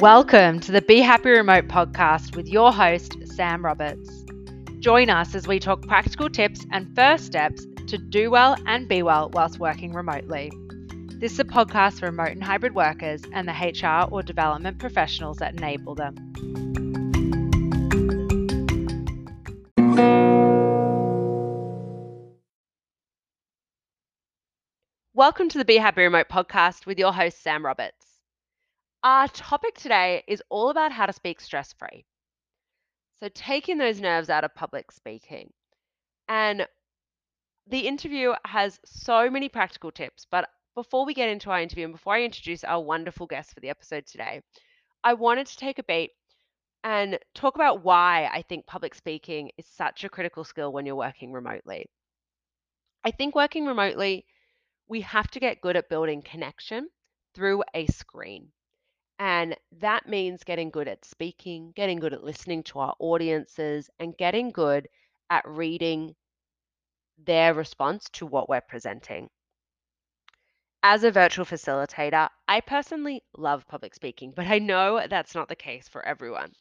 Welcome to the Be Happy Remote podcast with your host, Sam Roberts. Join us as we talk practical tips and first steps to do well and be well whilst working remotely. This is a podcast for remote and hybrid workers and the HR or development professionals that enable them. Welcome to the Be Happy Remote podcast with your host, Sam Roberts. Our topic today is all about how to speak stress-free. So taking those nerves out of public speaking. And the interview has so many practical tips, but before we get into our interview and before I introduce our wonderful guest for the episode today, I wanted to take a beat and talk about why I think public speaking is such a critical skill when you're working remotely. I think working remotely, we have to get good at building connection through a screen. And that means getting good at speaking, getting good at listening to our audiences, and getting good at reading their response to what we're presenting. As a virtual facilitator, I personally love public speaking, but I know that's not the case for everyone.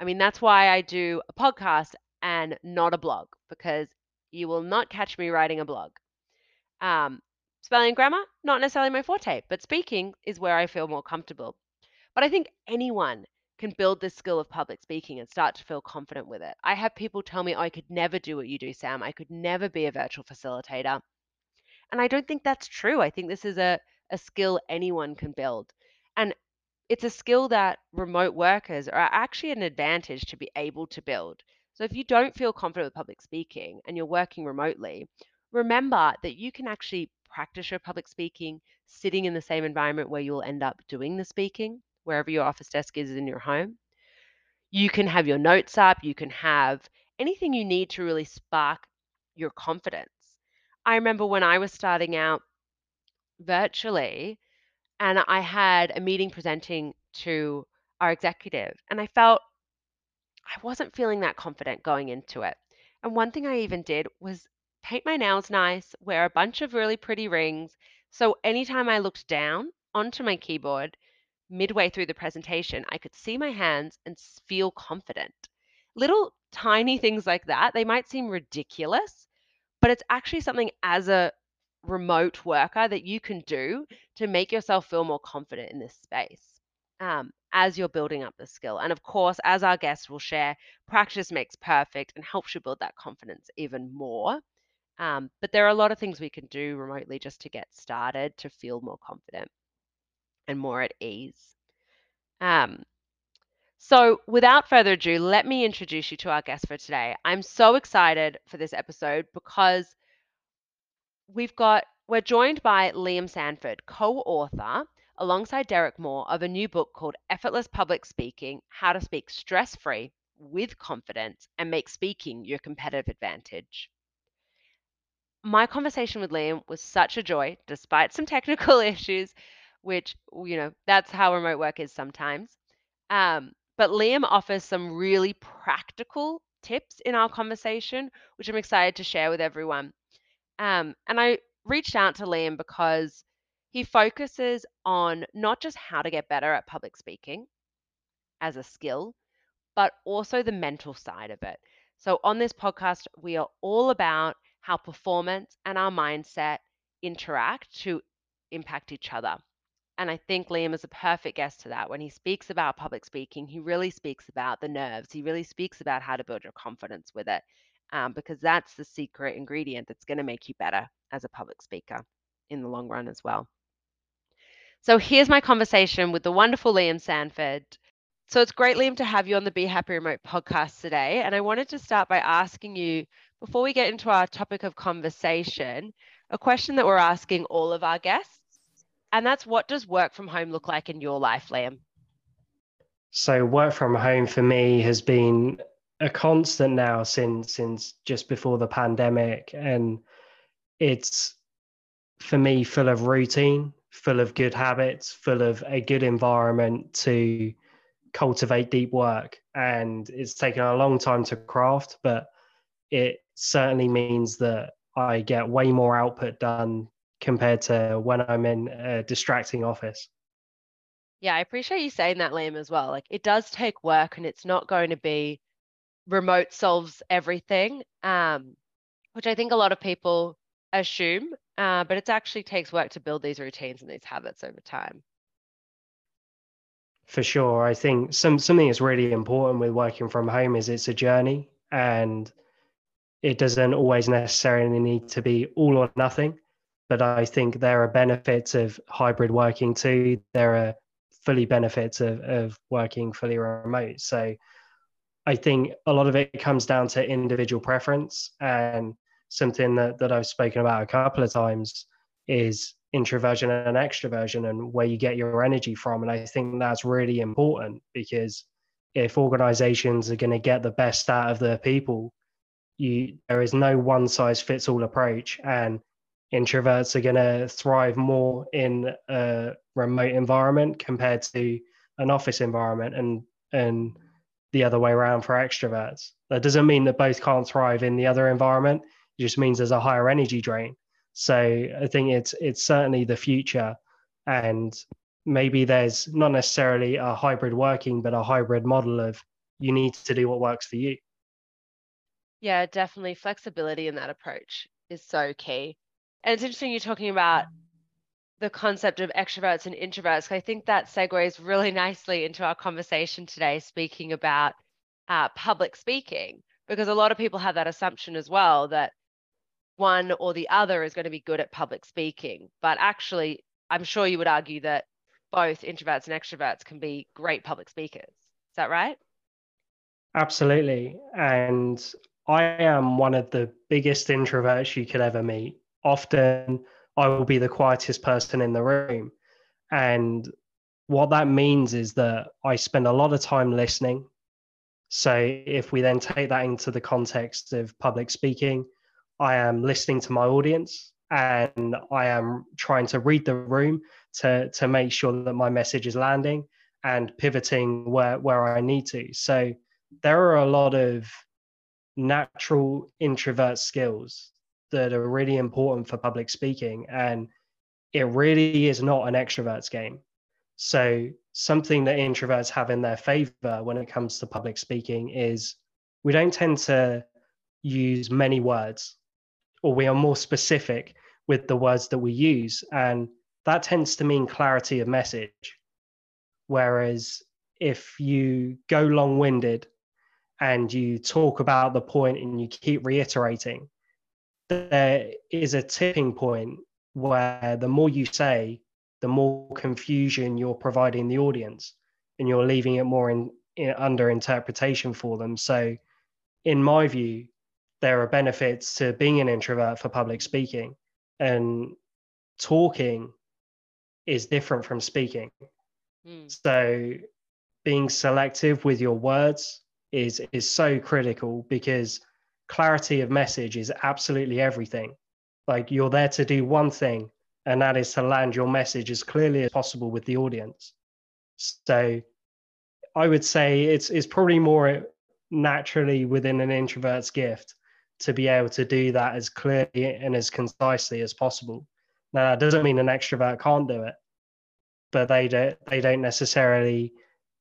I mean, that's why I do a podcast and not a blog, because you will not catch me writing a blog. Spelling and grammar, not necessarily my forte, but speaking is where I feel more comfortable. But I think anyone can build this skill of public speaking and start to feel confident with it. I have people tell me, oh, I could never do what you do, Sam. I could never be a virtual facilitator. And I don't think that's true. I think this is a skill anyone can build. And it's a skill that remote workers are actually an advantage to be able to build. So if you don't feel confident with public speaking and you're working remotely, remember that you can actually practice your public speaking, sitting in the same environment where you'll end up doing the speaking, wherever your office desk is in your home. You can have your notes up. You can have anything you need to really spark your confidence. I remember when I was starting out virtually and I had a meeting presenting to our executive and I wasn't feeling that confident going into it. And one thing I even did was paint my nails nice, wear a bunch of really pretty rings. So anytime I looked down onto my keyboard, midway through the presentation, I could see my hands and feel confident. Little tiny things like that, they might seem ridiculous, but it's actually something as a remote worker that you can do to make yourself feel more confident in this space as you're building up the skill. And of course, as our guest will share, practice makes perfect and helps you build that confidence even more. But there are a lot of things we can do remotely just to get started, to feel more confident and more at ease. So without further ado, let me introduce you to our guest for today. I'm so excited for this episode because we're joined by Liam Sandford, co-author alongside Derek Moore of a new book called Effortless Public Speaking: How to Speak Stress-Free, with Confidence and Make Speaking Your Competitive Advantage. My conversation with Liam was such a joy, despite some technical issues, which, you know, that's how remote work is sometimes. But Liam offers some really practical tips in our conversation, which I'm excited to share with everyone. And I reached out to Liam because he focuses on not just how to get better at public speaking as a skill, but also the mental side of it. So on this podcast, we are all about how performance and our mindset interact to impact each other. And I think Liam is a perfect guest to that. When he speaks about public speaking, he really speaks about the nerves. He really speaks about how to build your confidence with it, because that's the secret ingredient that's going to make you better as a public speaker in the long run as well. So here's my conversation with the wonderful Liam Sandford. So it's great, Liam, to have you on the Be Happy Remote podcast today. And I wanted to start by asking you, before we get into our topic of conversation, a question that we're asking all of our guests, and that's, what does work from home look like in your life, Liam? So work from home for me has been a constant now since just before the pandemic. And it's, for me, full of routine, full of good habits, full of a good environment to cultivate deep work. And it's taken a long time to craft, but it certainly means that I get way more output done compared to when I'm in a distracting office. Yeah, I appreciate you saying that, Liam, as well. Like, it does take work, and it's not going to be remote solves everything, which I think a lot of people assume, but it actually takes work to build these routines and these habits over time. For sure. I think something that's really important with working from home is it's a journey, and it doesn't always necessarily need to be all or nothing. But I think there are benefits of hybrid working too. There are fully benefits of working fully remote. So I think a lot of it comes down to individual preference, and something that I've spoken about a couple of times is introversion and extroversion and where you get your energy from. And I think that's really important, because if organizations are going to get the best out of their people, there is no one size fits all approach, and introverts are going to thrive more in a remote environment compared to an office environment, and the other way around for extroverts. That doesn't mean that both can't thrive in the other environment. It just means there's a higher energy drain. So I think it's certainly the future, and maybe there's not necessarily a hybrid working, but a hybrid model of you need to do what works for you. Yeah, definitely. Flexibility in that approach is so key. And it's interesting you're talking about the concept of extroverts and introverts. I think that segues really nicely into our conversation today, speaking about public speaking, because a lot of people have that assumption as well that one or the other is going to be good at public speaking. But actually, I'm sure you would argue that both introverts and extroverts can be great public speakers. Is that right? Absolutely. And I am one of the biggest introverts you could ever meet. Often I will be the quietest person in the room. And what that means is that I spend a lot of time listening. So if we then take that into the context of public speaking, I am listening to my audience, and I am trying to read the room to make sure that my message is landing, and pivoting where I need to. So there are a lot of natural introvert skills that are really important for public speaking, and it really is not an extrovert's game. So something that introverts have in their favor when it comes to public speaking is we don't tend to use many words, or we are more specific with the words that we use, and that tends to mean clarity of message. Whereas if you go long-winded and you talk about the point and you keep reiterating, there is a tipping point where the more you say, the more confusion you're providing the audience, and you're leaving it more under interpretation for them. So in my view, there are benefits to being an introvert for public speaking, and talking is different from speaking. So being selective with your words is so critical, because clarity of message is absolutely everything. Like, you're there to do one thing, and that is to land your message as clearly as possible with the audience. So I would say it's probably more naturally within an introvert's gift to be able to do that as clearly and as concisely as possible. Now, that doesn't mean an extrovert can't do it, but they don't necessarily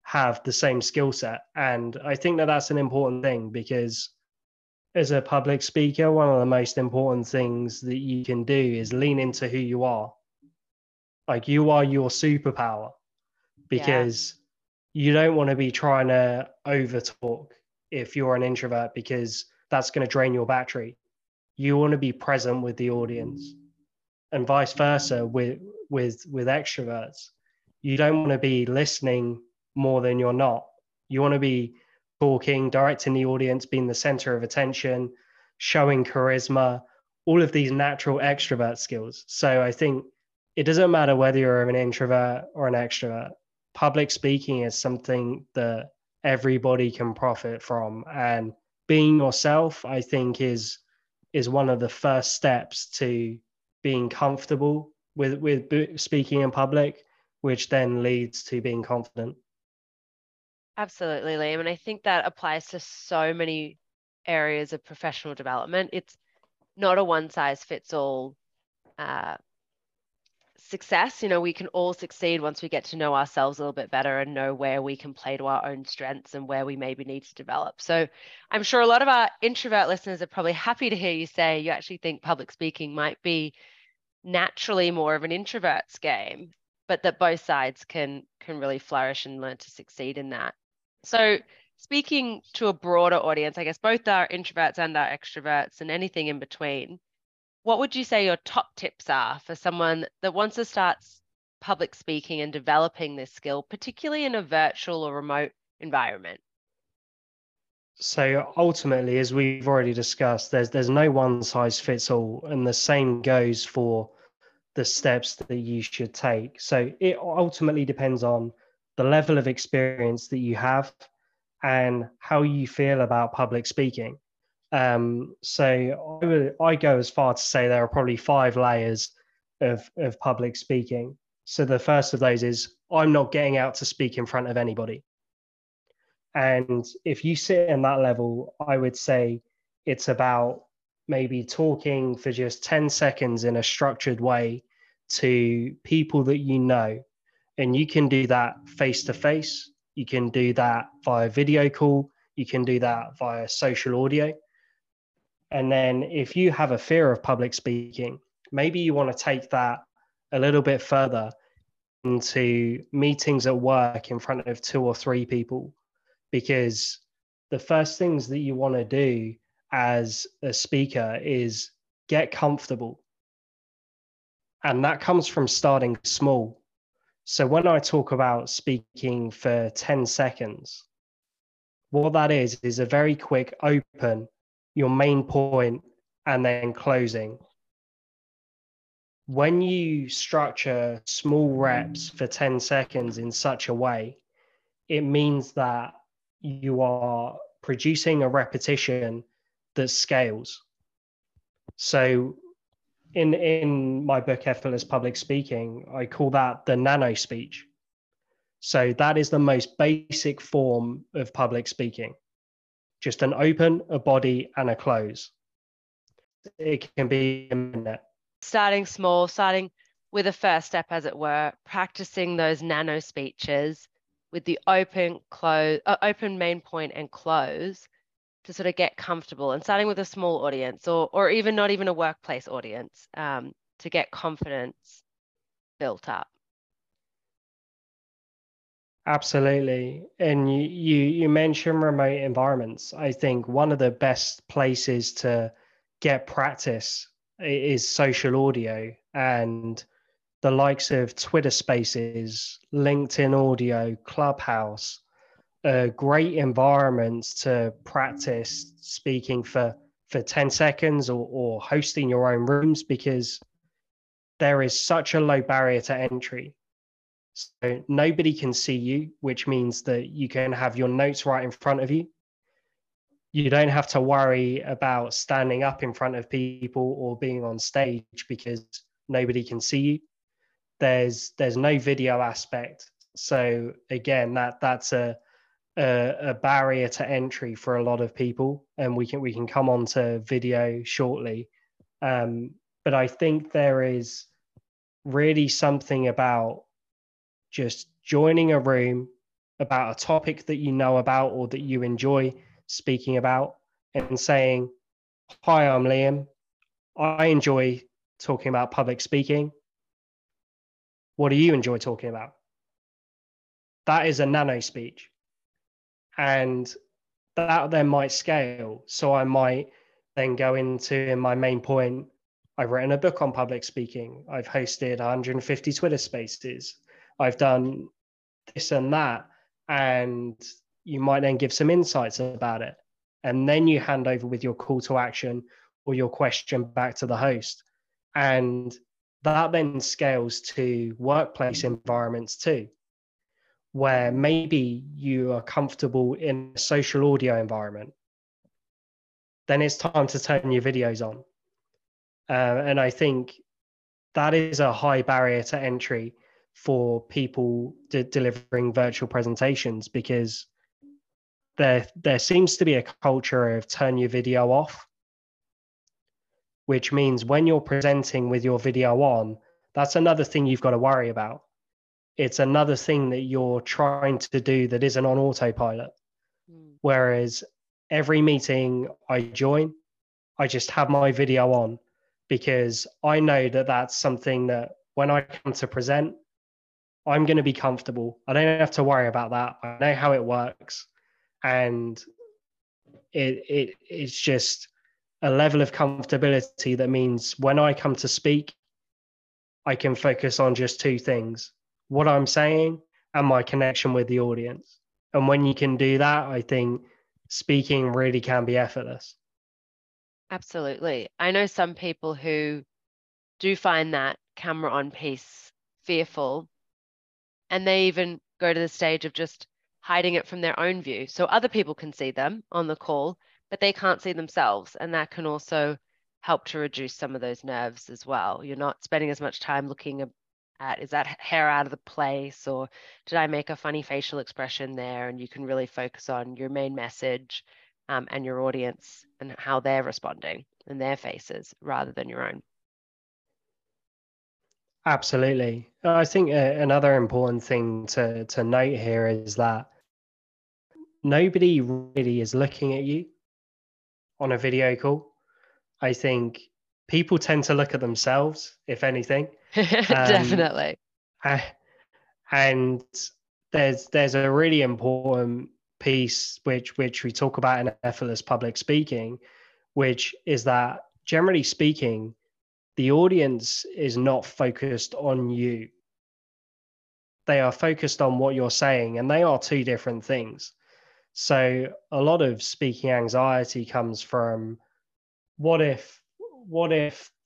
have the same skill set. And I think that's an important thing, because as a public speaker, one of the most important things that you can do is lean into who you are. Like, you are your superpower, because you don't want to be trying to overtalk if you're an introvert, because that's going to drain your battery. You want to be present with the audience, and vice versa with extroverts. You don't want to be listening more than you're not. You want to be talking, directing the audience, being the center of attention, showing charisma, all of these natural extrovert skills. So I think it doesn't matter whether you're an introvert or an extrovert. Public speaking is something that everybody can profit from. And being yourself, I think, is one of the first steps to being comfortable with speaking in public, which then leads to being confident. Absolutely, Liam. And I think that applies to so many areas of professional development. It's not a one size fits all success. You know, we can all succeed once we get to know ourselves a little bit better and know where we can play to our own strengths and where we maybe need to develop. So I'm sure a lot of our introvert listeners are probably happy to hear you say you actually think public speaking might be naturally more of an introvert's game, but that both sides can really flourish and learn to succeed in that. So speaking to a broader audience, I guess both our introverts and our extroverts and anything in between, what would you say your top tips are for someone that wants to start public speaking and developing this skill, particularly in a virtual or remote environment? So ultimately, as we've already discussed, there's no one size fits all, and the same goes for the steps that you should take. So it ultimately depends on the level of experience that you have and how you feel about public speaking. So I go as far to say there are probably 5 layers of public speaking. So the first of those is I'm not getting out to speak in front of anybody. And if you sit in that level, I would say it's about maybe talking for just 10 seconds in a structured way to people that you know. And you can do that face-to-face. You can do that via video call. You can do that via social audio. And then if you have a fear of public speaking, maybe you want to take that a little bit further into meetings at work in front of 2 or 3 people. Because the first things that you want to do as a speaker is get comfortable. And that comes from starting small. So when I talk about speaking for 10 seconds, what that is a very quick open, your main point, and then closing. When you structure small reps for 10 seconds in such a way, it means that you are producing a repetition that scales. So in my book, Effortless Public Speaking, I call that the nano speech. So that is the most basic form of public speaking. Just an open, a body, and a close. It can be a minute. Starting small, starting with a first step, as it were, practicing those nano speeches with the open main point and close to sort of get comfortable, and starting with a small audience or even not even a workplace audience to get confidence built up. Absolutely. And you mentioned remote environments. I think one of the best places to get practice is social audio, and the likes of Twitter Spaces, LinkedIn Audio, Clubhouse, great environments to practice speaking for 10 seconds or hosting your own rooms, because there is such a low barrier to entry. So nobody can see you, which means that you can have your notes right in front of you. You don't have to worry about standing up in front of people or being on stage because nobody can see you. There's no video aspect. So again, that's a barrier to entry for a lot of people. And we can come on to video shortly. But I think there is really something about just joining a room about a topic that you know about or that you enjoy speaking about and saying, "Hi, I'm Liam. I enjoy talking about public speaking. What do you enjoy talking about?" That is a nano speech. And that then might scale. So I might then go into, in my main point, I've written a book on public speaking. I've hosted 150 Twitter Spaces. I've done this and that. And you might then give some insights about it. And then you hand over with your call to action or your question back to the host. And that then scales to workplace environments too, where maybe you are comfortable in a social audio environment. Then it's time to turn your videos on. And I think that is a high barrier to entry for people delivering virtual presentations, because there seems to be a culture of turn your video off, which means when you're presenting with your video on, That's another thing you've got to worry about. It's another thing that you're trying to do that isn't on autopilot. Whereas every meeting I join, I just have my video on, because I know that that's something that when I come to present, I'm going to be comfortable. I don't have to worry about that. I know how it works. And it's just a level of comfortability that means when I come to speak, I can focus on just two things: what I'm saying and my connection with the audience. And when you can do that, I think speaking really can be effortless. Absolutely. I know some people who do find that camera on piece fearful, and they even go to the stage of just hiding it from their own view, so other people can see them on the call, but they can't see themselves. And that can also help to reduce some of those nerves as well. You're not spending as much time looking at, is that hair out of the place, or did I make a funny facial expression there? And you can really focus on your main message and your audience and how they're responding and their faces rather than your own. Absolutely. I think another important thing to note here is that nobody really is looking at you on a video call. I think people tend to look at themselves, if anything. Definitely. And there's a really important piece which we talk about in Effortless Public Speaking, which is that generally speaking, the audience is not focused on you. They are focused on what you're saying, and they are two different things. So a lot of speaking anxiety comes from what if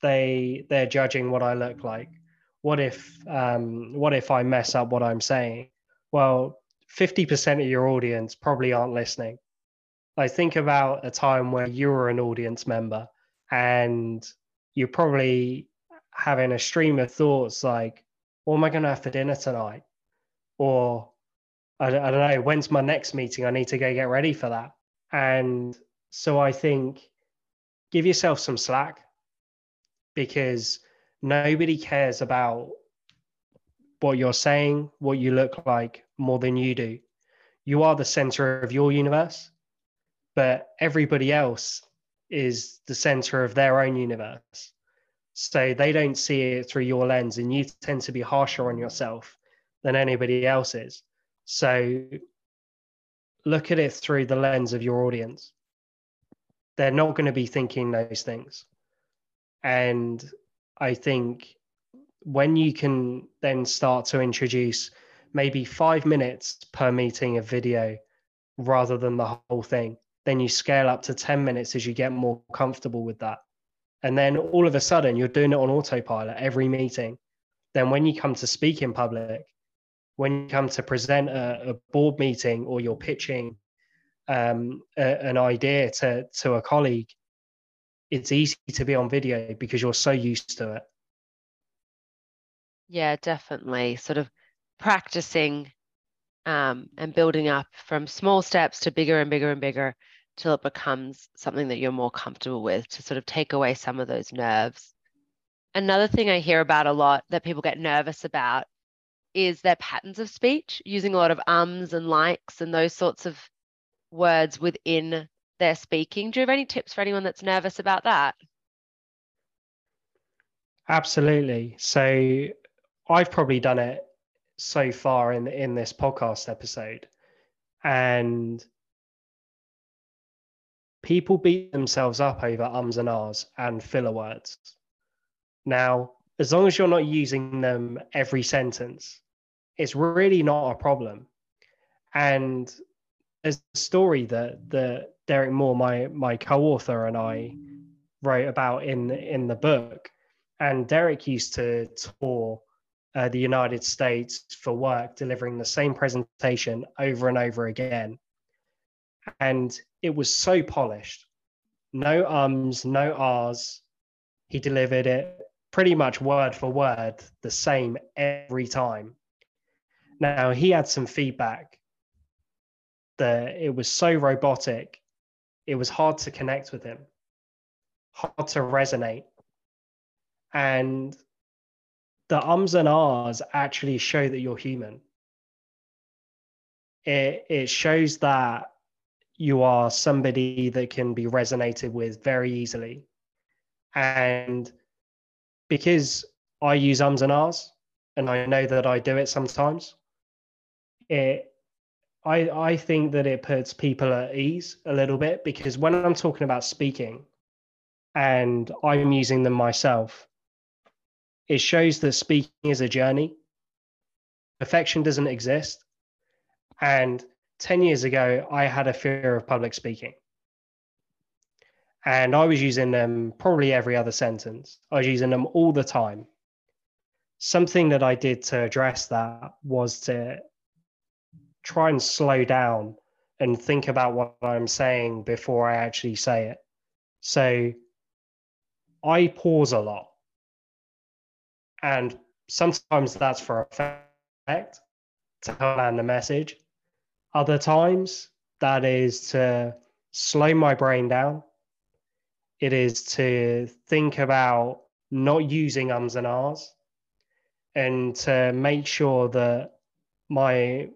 they're judging what I look like? What if I mess up what I'm saying? Well, 50% of your audience probably aren't listening. Like, think about a time where you were an audience member and you're probably having a stream of thoughts like, what am I going to have for dinner tonight? Or I don't know, when's my next meeting? I need to go get ready for that. And so I think give yourself some slack, because nobody cares about what you're saying, what you look like, more than you do. You are the center of your universe, but everybody else is the center of their own universe. So they don't see it through your lens, and you tend to be harsher on yourself than anybody else is. So look at it through the lens of your audience. They're not going to be thinking those things. And I think when you can then start to introduce maybe 5 minutes per meeting of video rather than the whole thing, then you scale up to 10 minutes as you get more comfortable with that. And then all of a sudden you're doing it on autopilot every meeting. Then when you come to speak in public, when you come to present a board meeting, or you're pitching an idea to a colleague, it's easy to be on video because you're so used to it. Yeah, definitely. Sort of practicing and building up from small steps to bigger and bigger and bigger till it becomes something that you're more comfortable with, to sort of take away some of those nerves. Another thing I hear about a lot that people get nervous about is their patterns of speech, using a lot of ums and likes and those sorts of words within their speaking. Do you have any tips for anyone that's nervous about that? Absolutely. So I've probably done it so far in this podcast episode, and people beat themselves up over ums and ahs and filler words. Now, as long as you're not using them every sentence, it's really not a problem. And there's a story that Derek Moore, my co-author, and I wrote about in the book. And Derek used to tour the United States for work, delivering the same presentation over and over again. And it was so polished. No ums, no ahs. He delivered it pretty much word for word the same every time. Now, he had some feedback that it was so robotic, it was hard to connect with him, hard to resonate. And the ums and ahs actually show that you're human. It shows that you are somebody that can be resonated with very easily. And because I use ums and ahs, and I know that I do it sometimes, I think that it puts people at ease a little bit, because when I'm talking about speaking and I'm using them myself, it shows that speaking is a journey. Perfection doesn't exist. And 10 years ago, I had a fear of public speaking. And I was using them probably every other sentence. I was using them all the time. Something that I did to address that was to try and slow down and think about what I'm saying before I actually say it. So I pause a lot. And sometimes that's for effect, to land the message. Other times, that is to slow my brain down. It is to think about not using ums and ahs, and to make sure that my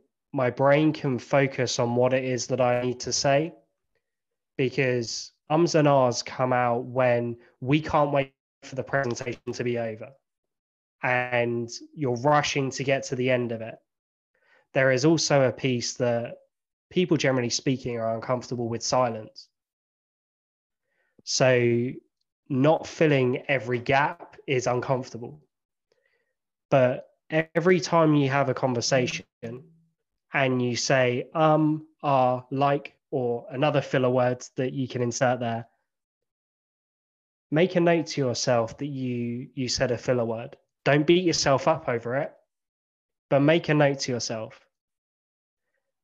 brain can focus on what it is that I need to say, because ums and ahs come out when we can't wait for the presentation to be over and you're rushing to get to the end of it. There is also a piece that people, generally speaking, are uncomfortable with silence. So not filling every gap is uncomfortable. But every time you have a conversation and you say, like, or another filler word that you can insert there, make a note to yourself that you said a filler word. Don't beat yourself up over it, but make a note to yourself.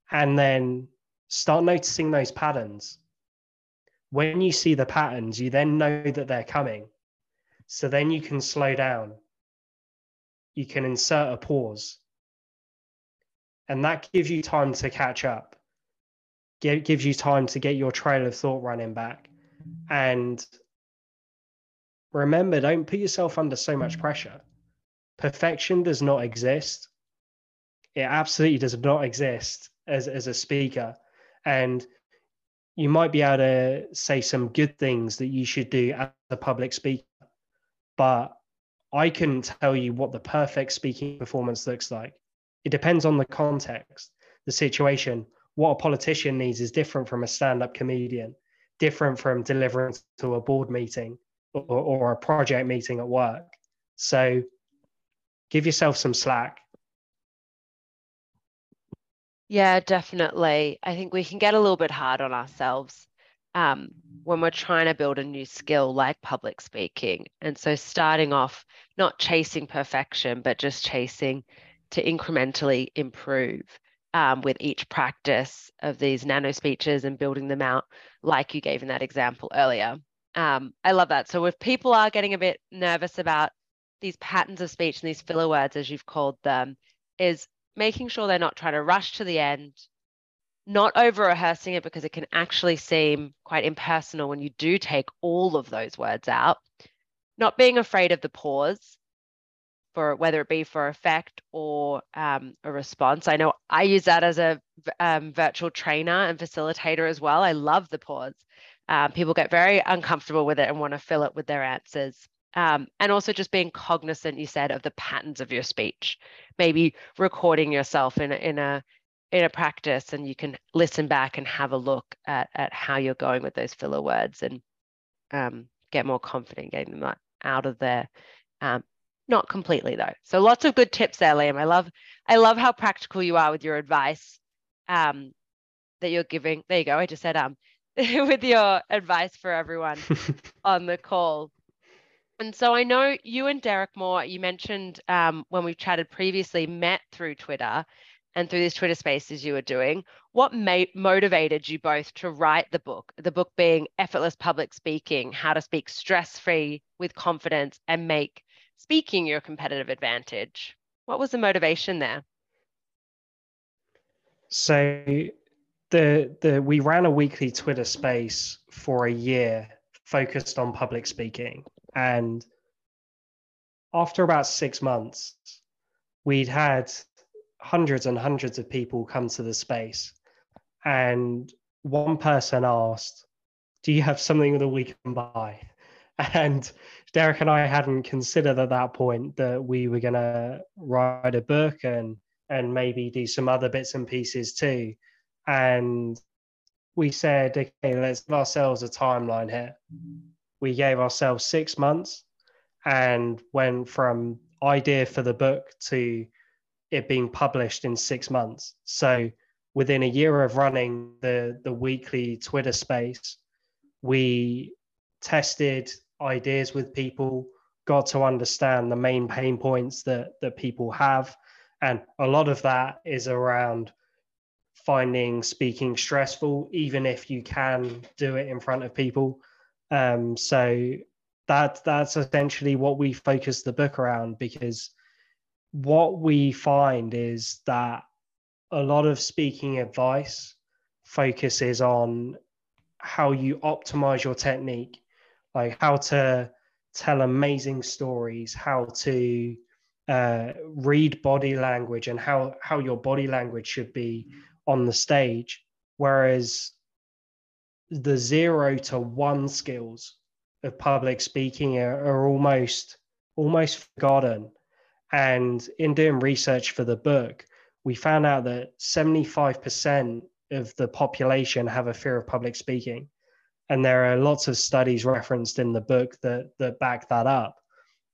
And then start noticing those patterns. When you see the patterns, you then know that they're coming. So then you can slow down. You can insert a pause. And that gives you time to catch up. It gives you time to get your trail of thought running back. And remember, don't put yourself under so much pressure. Perfection does not exist. It absolutely does not exist as a speaker. And you might be able to say some good things that you should do as a public speaker, but I couldn't tell you what the perfect speaking performance looks like. It depends on the context, the situation. What a politician needs is different from a stand-up comedian, different from delivering to a board meeting or a project meeting at work. So give yourself some slack. Yeah, definitely. I think we can get a little bit hard on ourselves when we're trying to build a new skill like public speaking. And so starting off, not chasing perfection, but just chasing to incrementally improve with each practice of these nano speeches and building them out, like you gave in that example earlier. I love that. So if people are getting a bit nervous about these patterns of speech and these filler words, as you've called them, is making sure they're not trying to rush to the end, not over-rehearsing it, because it can actually seem quite impersonal when you do take all of those words out, not being afraid of the pause, for whether it be for effect or a response. I know I use that as a virtual trainer and facilitator as well. I love the pause. People get very uncomfortable with it and want to fill it with their answers. And also just being cognizant, you said, of the patterns of your speech, maybe recording yourself in a practice, and you can listen back and have a look at how you're going with those filler words, and get more confident getting them out of there. Not completely though. So lots of good tips there, Liam. I love how practical you are with your advice that you're giving. There you go. I just said with your advice for everyone on the call. And so I know you and Derek Moore, you mentioned when we've chatted previously, met through Twitter and through these Twitter Spaces you were doing. What motivated you both to write the book being Effortless Public Speaking: How to Speak Stress-Free, with Confidence, and Make Speaking Your Competitive Advantage? What was the motivation there? So we ran a weekly Twitter Space for a year focused on public speaking. And after about 6 months, we'd had hundreds and hundreds of people come to the space. And one person asked, do you have something that we can buy? And Derek and I hadn't considered at that point that we were going to write a book and maybe do some other bits and pieces too. And we said, okay, let's give ourselves a timeline here. We gave ourselves 6 months and went from idea for the book to it being published in 6 months. So within a year of running the weekly Twitter space, we tested ideas with people, got to understand the main pain points that people have. And a lot of that is around finding speaking stressful, even if you can do it in front of people. So that's essentially what we focus the book around, because what we find is that a lot of speaking advice focuses on how you optimize your technique, like how to tell amazing stories, how to read body language, and how your body language should be on the stage. Whereas the 0 to 1 skills of public speaking are almost forgotten. And in doing research for the book, we found out that 75% of the population have a fear of public speaking. And there are lots of studies referenced in the book that back that up.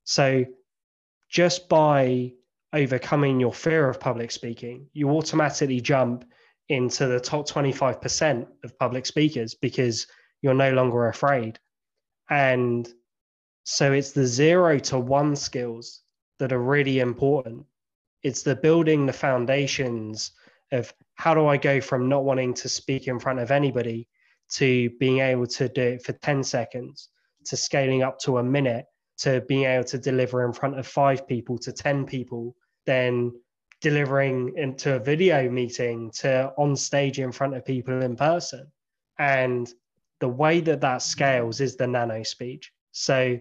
So just by overcoming your fear of public speaking, you automatically jump into the top 25% of public speakers because you're no longer afraid. And so it's the 0 to 1 skills that are really important. It's the building the foundations of how do I go from not wanting to speak in front of anybody to being able to do it for 10 seconds, to scaling up to a minute, to being able to deliver in front of 5 people to 10 people, then delivering into a video meeting to on stage in front of people in person. And the way that scales is the nano speech. So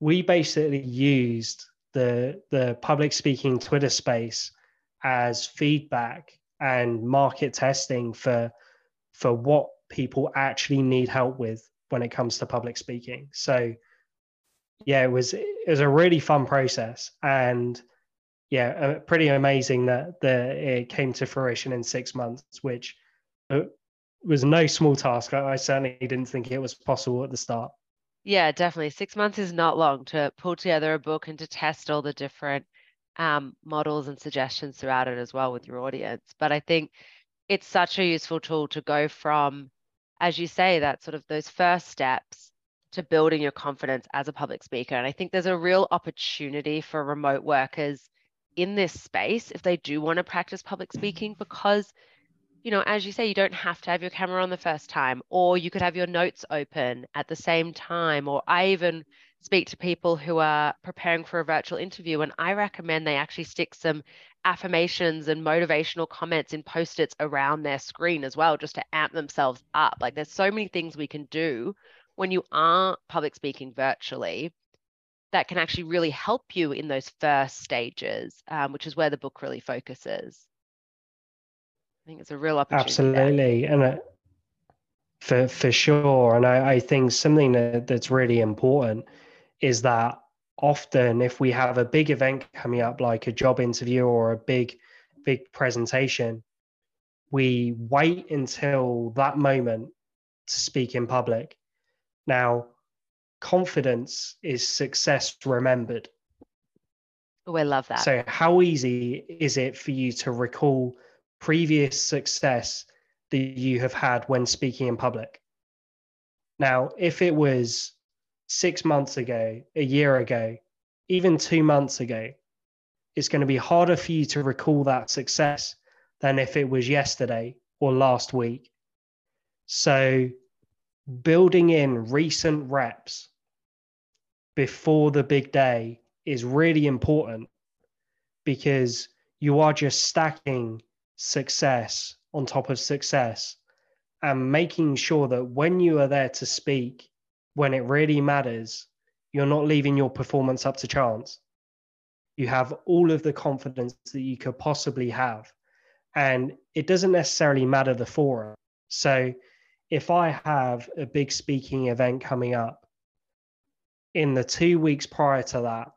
we basically used the public speaking Twitter space as feedback and market testing for what people actually need help with when it comes to public speaking. So yeah, it was a really fun process, and yeah, pretty amazing that it came to fruition in 6 months, which was no small task. I certainly didn't think it was possible at the start. Yeah, definitely. 6 months is not long to pull together a book and to test all the different models and suggestions throughout it as well with your audience. But I think it's such a useful tool to go from, as you say, that sort of those first steps to building your confidence as a public speaker. And I think there's a real opportunity for remote workers in this space if they do want to practice public speaking, because, you know, as you say, you don't have to have your camera on the first time, or you could have your notes open at the same time. Or I even speak to people who are preparing for a virtual interview, and I recommend they actually stick some affirmations and motivational comments in post-its around their screen as well, just to amp themselves up. Like, there's so many things we can do when you are public speaking virtually that can actually really help you in those first stages, which is where the book really focuses. I think it's a real opportunity. Absolutely. And for sure. And I think something that's really important is that often if we have a big event coming up, like a job interview or a big presentation, we wait until that moment to speak in public. Now, confidence is success remembered. Oh, I love that. So how easy is it for you to recall previous success that you have had when speaking in public? Now, if it was 6 months ago, a year ago, even 2 months ago, it's going to be harder for you to recall that success than if it was yesterday or last week. So building in recent reps before the big day is really important, because you are just stacking success on top of success and making sure that when you are there to speak, when it really matters, You're not leaving your performance up to chance. You have all of the confidence that you could possibly have. And it doesn't necessarily matter the forum. So if I have a big speaking event coming up, in the 2 weeks prior to that,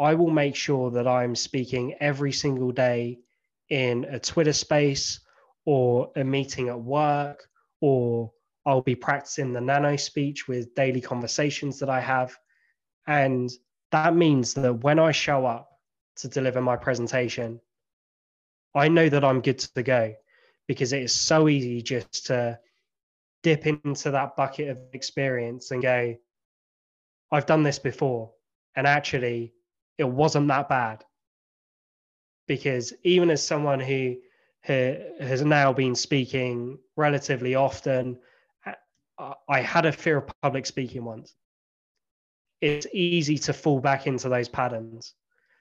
I will make sure that I'm speaking every single day in a Twitter space or a meeting at work, or I'll be practicing the nano speech with daily conversations that I have. And that means that when I show up to deliver my presentation, I know that I'm good to go, because it is so easy just to dip into that bucket of experience and go, I've done this before, and actually it wasn't that bad. Because even as someone who has now been speaking relatively often, I had a fear of public speaking once. It's easy to fall back into those patterns.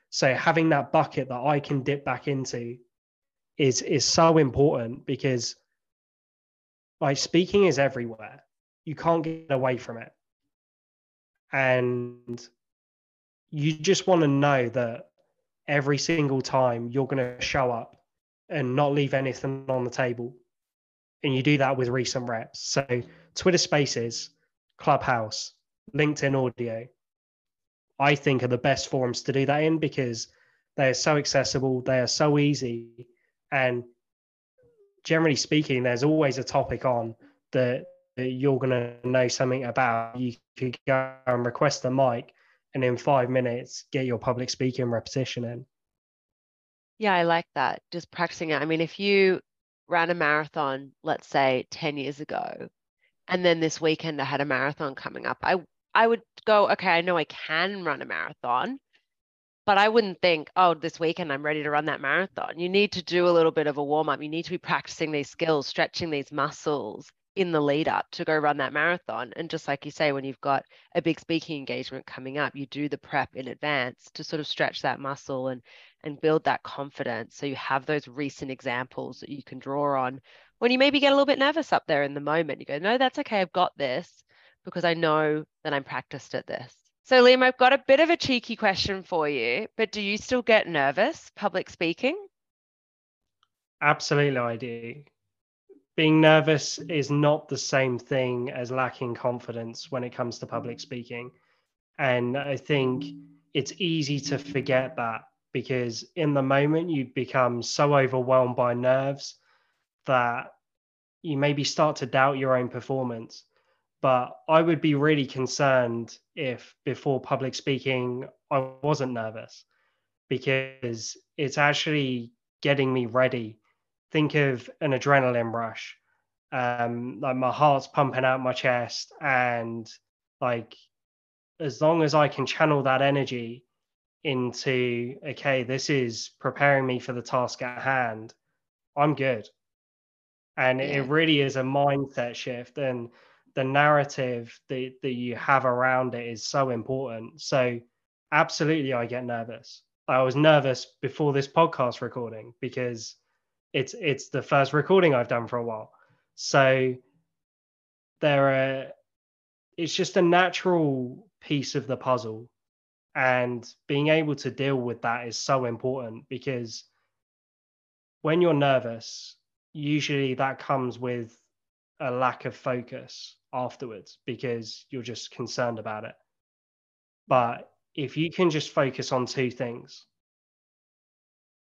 So having that bucket that I can dip back into is so important, because like speaking is everywhere. You can't get away from it. And you just want to know that every single time you're going to show up and not leave anything on the table. And you do that with recent reps. So Twitter Spaces, Clubhouse, LinkedIn Audio, I think are the best forums to do that in, because they are so accessible, they are so easy. And generally speaking, there's always a topic on that you're going to know something about. You could go and request the mic and in 5 minutes get your public speaking repetition in. Yeah, I like that. Just practicing it. I mean, if you ran a marathon, let's say 10 years ago, and then this weekend I had a marathon coming up, I would go, okay, I know I can run a marathon, but I wouldn't think, oh, this weekend I'm ready to run that marathon. You need to do a little bit of a warm up. You need to be practicing these skills, stretching these muscles in the lead up to go run that marathon. And just like you say, when you've got a big speaking engagement coming up, you do the prep in advance to sort of stretch that muscle and build that confidence. So you have those recent examples that you can draw on when you maybe get a little bit nervous up there in the moment. You go, no, that's okay. I've got this, because I know that I'm practiced at this. So Liam, I've got a bit of a cheeky question for you, but do you still get nervous public speaking? Absolutely, I do. Being nervous is not the same thing as lacking confidence when it comes to public speaking. And I think it's easy to forget that, because in the moment you become so overwhelmed by nerves that you maybe start to doubt your own performance. But I would be really concerned if before public speaking, I wasn't nervous, because it's actually getting me ready. Think of an adrenaline rush. Like my heart's pumping out my chest, and like, as long as I can channel that energy into, okay, this is preparing me for the task at hand, I'm good. And It really is a mindset shift. And the narrative that you have around it is so important. So absolutely, I get nervous. I was nervous before this podcast recording, because it's the first recording I've done for a while. So it's just a natural piece of the puzzle. And being able to deal with that is so important, because when you're nervous, usually that comes with a lack of focus afterwards, because you're just concerned about it. But if you can just focus on two things,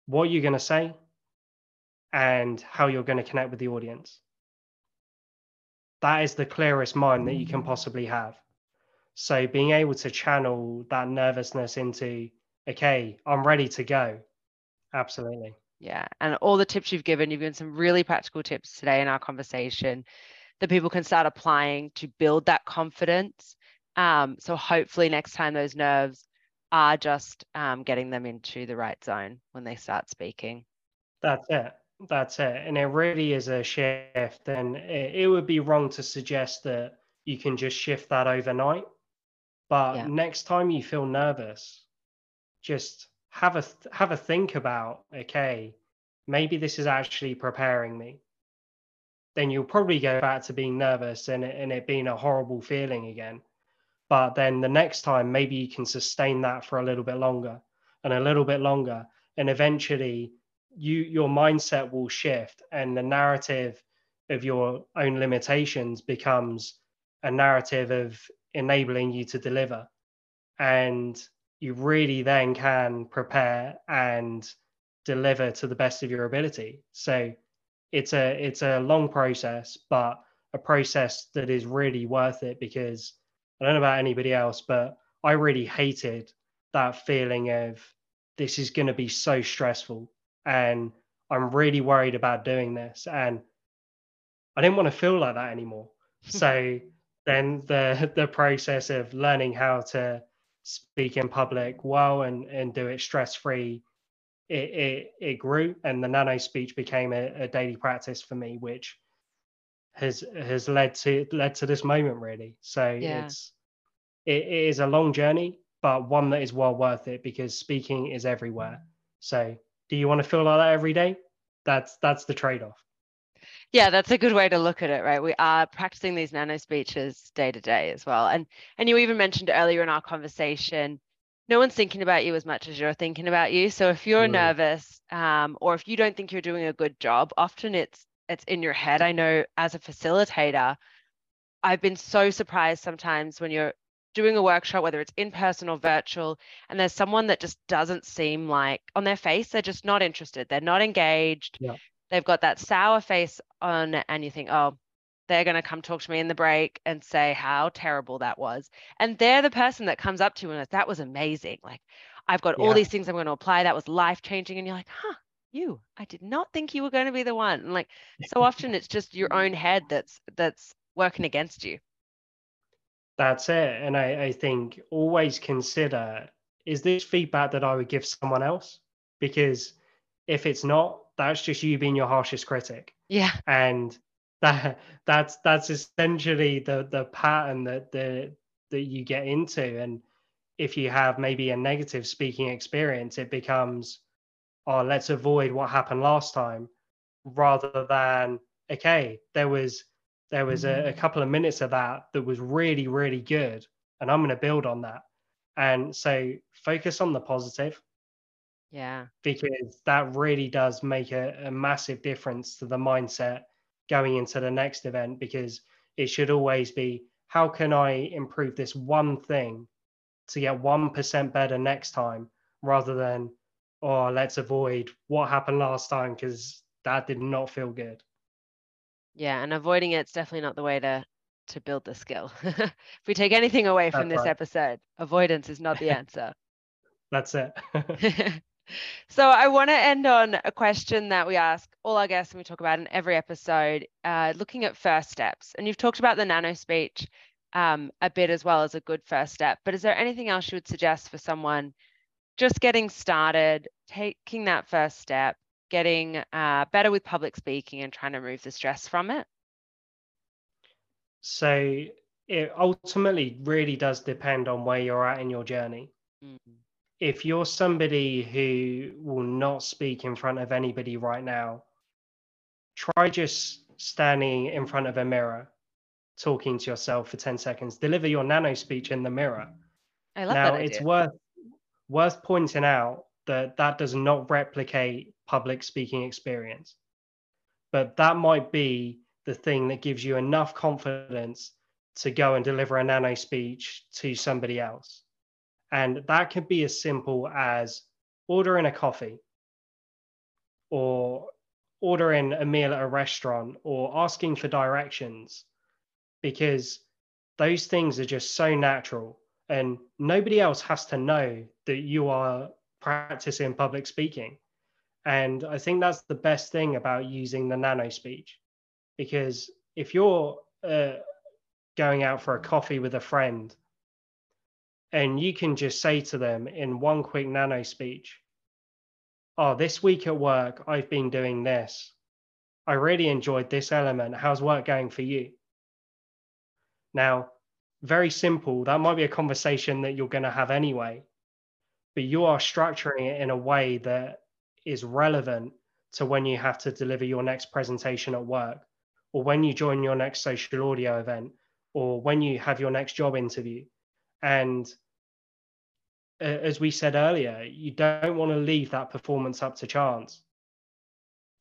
what you're going to say and how you're going to connect with the audience, that is the clearest mind that you can possibly have. So being able to channel that nervousness into, okay, I'm ready to go. Absolutely. Yeah. And all the tips you've given some really practical tips today in our conversation that people can start applying to build that confidence. So hopefully next time those nerves are just getting them into the right zone when they start speaking. That's it. And it really is a shift. And it would be wrong to suggest that you can just shift that overnight. But Next time you feel nervous, just have a think about, okay, maybe this is actually preparing me. Then you'll probably go back to being nervous and it being a horrible feeling again. But then the next time, maybe you can sustain that for a little bit longer and a little bit longer. And eventually your mindset will shift, and the narrative of your own limitations becomes a narrative of enabling you to deliver. And you really then can prepare and deliver to the best of your ability. So it's a long process, but a process that is really worth it, because I don't know about anybody else, but I really hated that feeling of this is going to be so stressful and I'm really worried about doing this. And I didn't want to feel like that anymore. So then the process of learning how to speak in public well and do it stress-free, it grew, and the nano speech became a daily practice for me, which has led to this moment, really. So yeah. It is a long journey, but one that is well worth it, because speaking is everywhere. So do you want to feel like that every day? That's the trade-off. Yeah, that's a good way to look at it, right? We are practicing these nano speeches day to day as well. And you even mentioned earlier in our conversation, no one's thinking about you as much as you're thinking about you. So if you're nervous, or if you don't think you're doing a good job, often it's in your head. I know as a facilitator, I've been so surprised sometimes when you're doing a workshop, whether it's in person or virtual, and there's someone that just doesn't seem like, on their face, they're just not interested. They're not engaged. Yeah. They've got that sour face on, and you think, oh, they're going to come talk to me in the break and say how terrible that was. And they're the person that comes up to you and that was amazing. Like, I've got all these things I'm going to apply. That was life-changing. And you're like, huh. I did not think you were going to be the one. And like, so often it's just your own head that's working against you. That's it. And I think always consider, is this feedback that I would give someone else? Because if it's not, that's just you being your harshest critic. Yeah. And that's essentially the pattern that you get into. And if you have maybe a negative speaking experience, it becomes, oh, let's avoid what happened last time, rather than, okay, there was a couple of minutes of that was really, really good, and I'm going to build on that. And so focus on the positive. Yeah. Because that really does make a massive difference to the mindset going into the next event, because it should always be, how can I improve this one thing to get 1% better next time, rather than, or let's avoid what happened last time because that did not feel good. Yeah, and avoiding it's definitely not the way to build the skill. If we take anything away from this episode, avoidance is not the answer. That's it. So I want to end on a question that we ask all our guests and we talk about in every episode, looking at first steps. And you've talked about the nano speech a bit as well as a good first step. But is there anything else you would suggest for someone just getting started, taking that first step, getting better with public speaking and trying to remove the stress from it? So it ultimately really does depend on where you're at in your journey. Mm-hmm. If you're somebody who will not speak in front of anybody right now, try just standing in front of a mirror, talking to yourself for 10 seconds, deliver your nano speech in the mirror. I love that idea. It's worth pointing out that does not replicate public speaking experience, but that might be the thing that gives you enough confidence to go and deliver a nano speech to somebody else. And that could be as simple as ordering a coffee, or ordering a meal at a restaurant, or asking for directions, because those things are just so natural. And nobody else has to know that you are practicing public speaking. And I think that's the best thing about using the nano speech, because if you're going out for a coffee with a friend and you can just say to them in one quick nano speech, oh, this week at work, I've been doing this. I really enjoyed this element. How's work going for you? Now, very simple. That might be a conversation that you're going to have anyway, but you are structuring it in a way that is relevant to when you have to deliver your next presentation at work, or when you join your next social audio event, or when you have your next job interview. And as we said earlier, you don't want to leave that performance up to chance.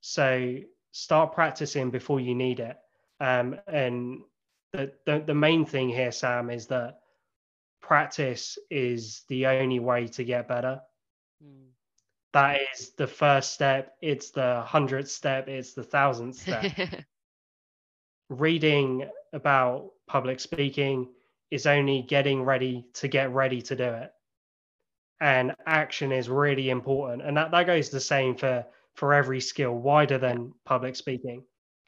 So start practicing before you need it. And the main thing here, Sam, is that practice is the only way to get better. Mm. That is the first step. It's the 100th step. It's the 1000th step. Reading about public speaking is only getting ready to get ready to do it. And action is really important. And that goes the same for every skill wider than public speaking.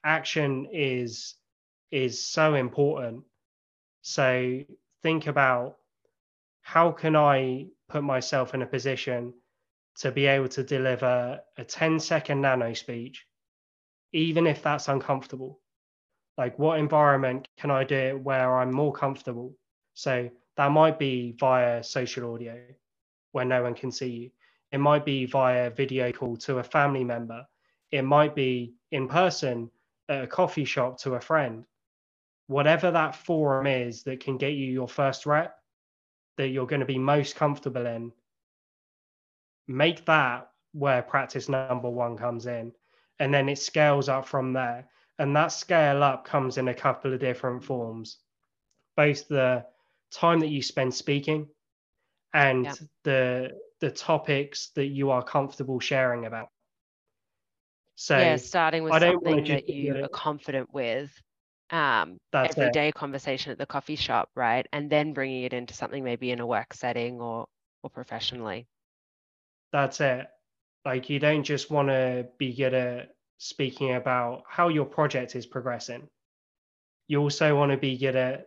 Action is so important. So think about, how can I put myself in a position to be able to deliver a 10-second nano speech, even if that's uncomfortable? Like, what environment can I do it where I'm more comfortable? So that might be via social audio where no one can see you. It might be via video call to a family member. It might be in person at a coffee shop to a friend. Whatever that forum is that can get you your first rep that you're going to be most comfortable in, make that where practice number one comes in. And then it scales up from there. And that scale up comes in a couple of different forms, both the time that you spend speaking and the topics that you are comfortable sharing about. So yeah, starting with something that you are confident with, everyday conversation at the coffee shop, right? And then bringing it into something maybe in a work setting or professionally. That's it. Like, you don't just want to be good at speaking about how your project is progressing. You also want to be good at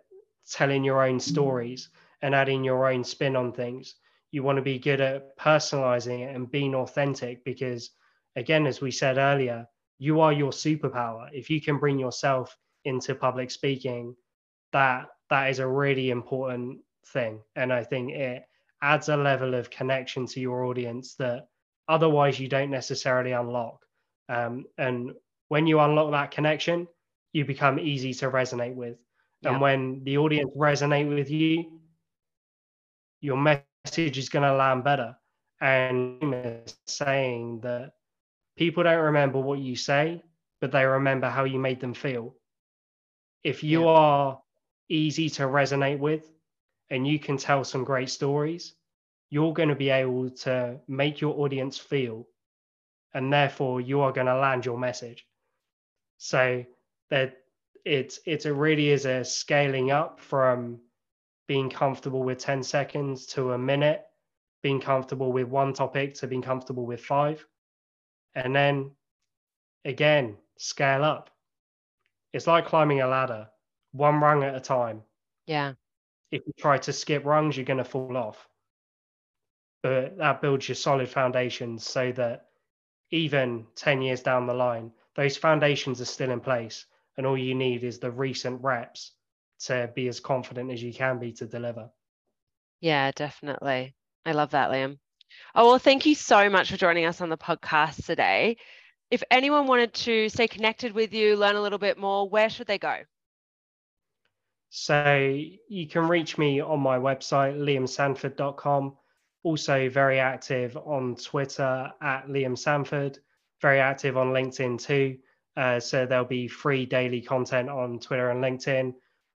telling your own stories and adding your own spin on things. You want to be good at personalizing it and being authentic, because, again, as we said earlier, you are your superpower. If you can bring yourself into public speaking, that is a really important thing. And I think it adds a level of connection to your audience that otherwise you don't necessarily unlock. And when you unlock that connection, you become easy to resonate with. Yeah. And when the audience resonate with you, your message is going to land better. And saying that people don't remember what you say, but they remember how you made them feel. If you are easy to resonate with and you can tell some great stories, you're going to be able to make your audience feel, and therefore you are going to land your message. So that it really is a scaling up from being comfortable with 10 seconds to a minute, being comfortable with one topic to being comfortable with 5. And then, again, scale up. It's like climbing a ladder, one rung at a time. Yeah. If you try to skip rungs, you're going to fall off. But that builds your solid foundations so that even 10 years down the line, those foundations are still in place, and all you need is the recent reps to be as confident as you can be to deliver. Yeah, definitely. I love that, Liam. Oh, well, thank you so much for joining us on the podcast today. If anyone wanted to stay connected with you, learn a little bit more, where should they go? So you can reach me on my website, liamsandford.com. Also very active on Twitter at Liam Sandford, very active on LinkedIn too. So there'll be free daily content on Twitter and LinkedIn.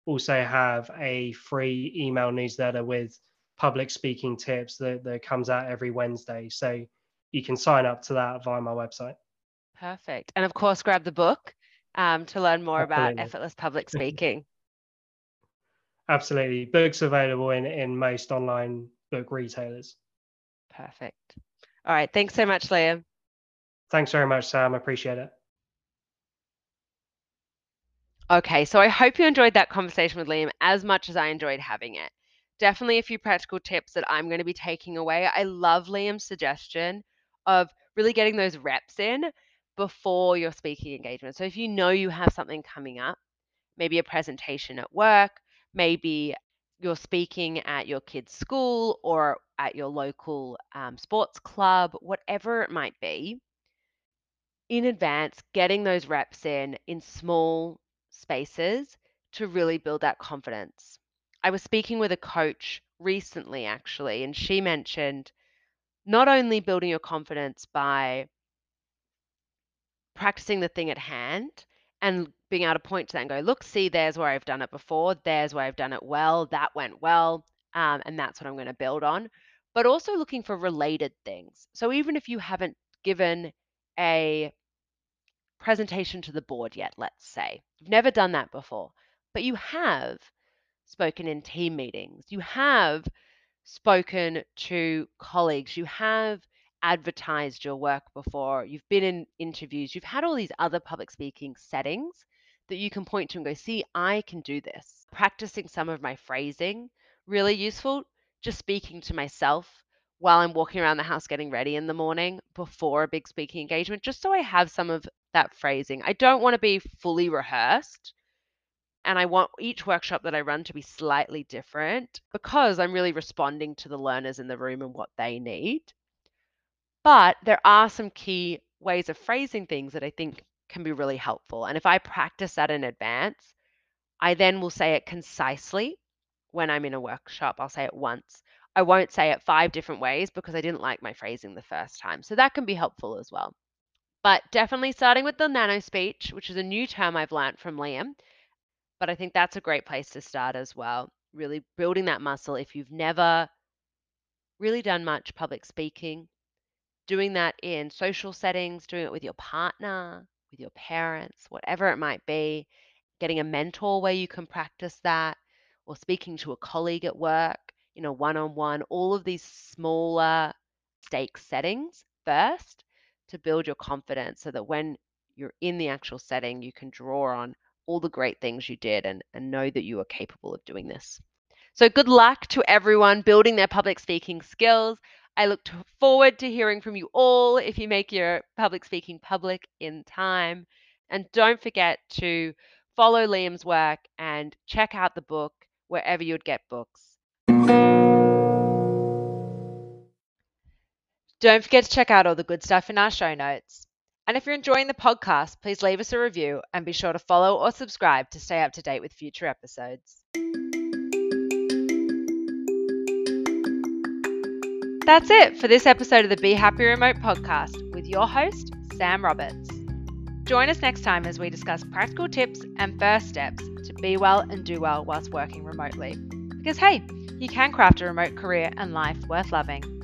Also have a free email newsletter with public speaking tips that comes out every Wednesday. So you can sign up to that via my website. Perfect. And of course, grab the book to learn more about effortless public speaking. Absolutely. Books available in most online book retailers. Perfect. All right. Thanks so much, Liam. Thanks very much, Sam. I appreciate it. Okay. So I hope you enjoyed that conversation with Liam as much as I enjoyed having it. Definitely a few practical tips that I'm going to be taking away. I love Liam's suggestion of really getting those reps in before your speaking engagement. So if you know you have something coming up, maybe a presentation at work, maybe you're speaking at your kid's school or at your local sports club, whatever it might be, in advance, getting those reps in small spaces to really build that confidence. I was speaking with a coach recently, actually, and she mentioned not only building your confidence by practicing the thing at hand and being able to point to that and go, look, see, there's where I've done it before. There's where I've done it well. That went well. And that's what I'm going to build on. But also looking for related things. So even if you haven't given a presentation to the board yet, let's say, you've never done that before, but you have spoken in team meetings, you have spoken to colleagues, you have advertised your work before, you've been in interviews, you've had all these other public speaking settings that you can point to and go, see, I can do this. Practicing some of my phrasing, really useful. Just speaking to myself while I'm walking around the house getting ready in the morning before a big speaking engagement, just so I have some of that phrasing. I don't want to be fully rehearsed, and I want each workshop that I run to be slightly different because I'm really responding to the learners in the room and what they need. But there are some key ways of phrasing things that I think can be really helpful. And if I practice that in advance, I then will say it concisely. When I'm in a workshop, I'll say it once. I won't say it 5 different ways because I didn't like my phrasing the first time. So that can be helpful as well. But definitely starting with the nano speech, which is a new term I've learned from Liam. But I think that's a great place to start as well. Really building that muscle. If you've never really done much public speaking, doing that in social settings, doing it with your partner, with your parents, whatever it might be, getting a mentor where you can practice that, or speaking to a colleague at work, you know, one-on-one, all of these smaller stake settings first to build your confidence so that when you're in the actual setting, you can draw on all the great things you did and know that you are capable of doing this. So good luck to everyone building their public speaking skills. I look forward to hearing from you all if you make your public speaking public in time. And don't forget to follow Liam's work and check out the book wherever you'd get books. Don't forget to check out all the good stuff in our show notes. And if you're enjoying the podcast, please leave us a review and be sure to follow or subscribe to stay up to date with future episodes. That's it for this episode of the Be Happy Remote podcast with your host, Sam Roberts. Join us next time as we discuss practical tips and first steps to be well and do well whilst working remotely. Because hey, you can craft a remote career and life worth loving.